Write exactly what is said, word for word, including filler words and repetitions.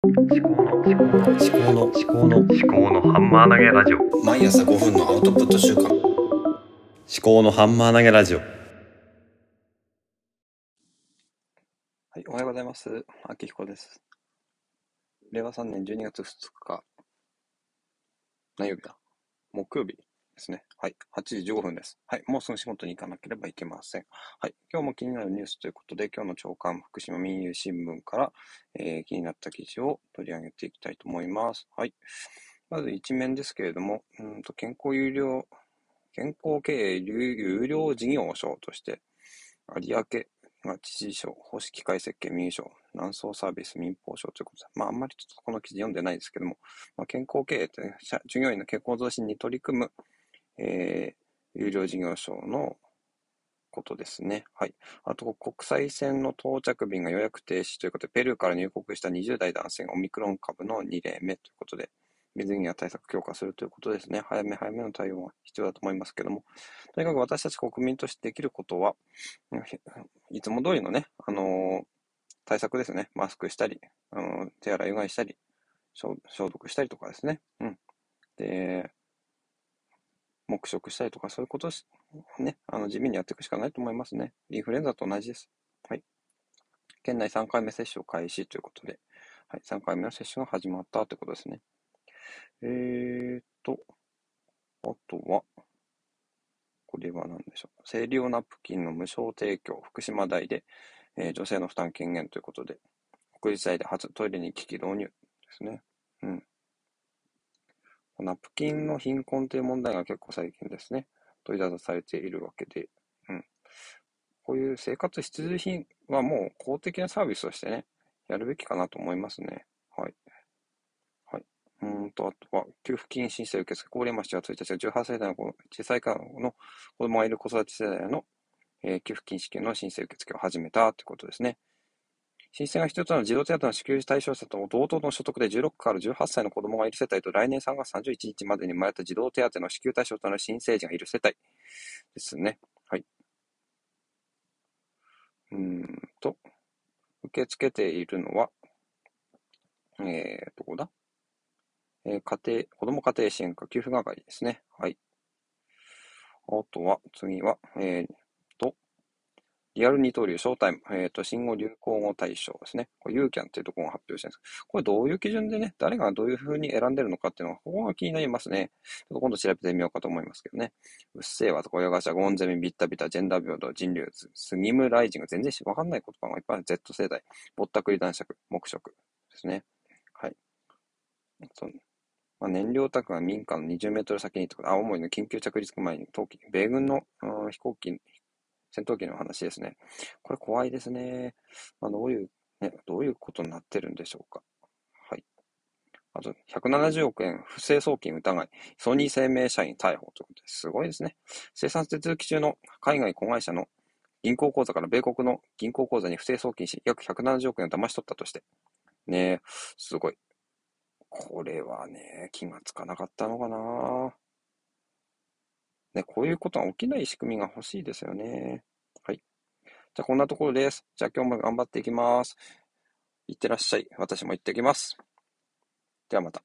思考の思考の思考の思考のハンマー投げラジオ、毎朝ごふんのアウトプット週間、思考のハンマー投げラジオ。はい、おはようございます。あきひこです。れいわさんねんじゅうにがつふつか何曜日だ、木曜日ですね。はい、はちじじゅうごふんです。はい、もうすぐ仕事に行かなければいけません。はい、今日も気になるニュースということで、今日の朝刊福島民友新聞から、えー、気になった記事を取り上げていきたいと思います。はい、まず一面ですけれども、うんと健康有料健康経営有料事業賞として有明が知事賞、保守機械設計民友賞、南総サービス民放賞ということで、まああんまりちょっとこの記事読んでないですけども、まあ、健康経営って、ね、従業員の健康増進に取り組むえー、有料事業賞のことですね。はい。あと、国際線の到着便が予約停止ということで、ペルーから入国したにじゅうだい男性がオミクロン株のにれいめということで、水際対策強化するということですね。早め早めの対応は必要だと思いますけども、とにかく私たち国民としてできることは、いつも通りのね、あのー、対策ですね。マスクしたり、あのー、手洗いうがいしたり、消毒したりとかですね。うん。で、黙食したりとか、そういうことをね、あの地味にやっていくしかないと思いますね。インフルエンザと同じです。はい。県内さんかいめ接種を開始ということで、はい、さんかいめの接種が始まったということですね。えーと、あとは、これは何でしょう。生理用ナプキンの無償提供、福島大で、えー、女性の負担軽減ということで、国立大で初トイレに機器導入ですね。うん。ナプキンの貧困という問題が結構最近ですね、取り沙汰されているわけで、うん、こういう生活必需品はもう公的なサービスとしてね、やるべきかなと思いますね。はい。はい。うーんと、あとは、給付金申請受付、高齢者しちがつついたちはじゅうはっさい代の小さい子の子供がいる子育て世代の、えー、給付金支給の申請受付を始めたということですね。申請が必要となる児童手当の支給対象者と同等の所得でじゅうろくからじゅうはっさいの子供がいる世帯と、来年さんがつさんじゅういちにちまでに迷った児童手当の支給対象となる新生児がいる世帯ですね。はい。うーんと、受け付けているのは、えー、どこだ、えー、家庭、子供家庭支援課給付係ですね。はい。あとは、次は、えーリアル二刀流、ショータイム、えっと、新語・流行語大賞ですね。これ、ユーキャンっていうところが発表してるんです。これ、どういう基準でね、誰がどういうふうに選んでるのかっていうのは、ここが気になりますね。ちょっと今度調べてみようかと思いますけどね。うっせぇわと、親会社、ゴンゼミ、ビッタビタ、ジェンダー平等、人流、スギムライジング、全然わかんない言葉がいっぱいある。Z 世代、ぼったくり男爵、黙食ですね。はい。そうね。まあ、燃料タンクが民間のにじゅうメートル先にとか、青森の緊急着陸前に、冬季、米軍の、うん、飛行機、戦闘機の話ですね。これ怖いですね。まあ、どういう、ね、どういうことになってるんでしょうか。はい。あと、ひゃくななじゅうおくえん不正送金疑い、ソニー生命社員逮捕ということです。すごいですね。生産手続き中の海外子会社の銀行口座から米国の銀行口座に不正送金し、約ひゃくななじゅうおくえんを騙し取ったとして。ねえ、すごい。これはね、気がつかなかったのかな。ね、こういうことが起きない仕組みが欲しいですよね。はい。じゃあ、こんなところです。じゃあ、今日も頑張っていきます。いってらっしゃい。私も行ってきます。ではまた。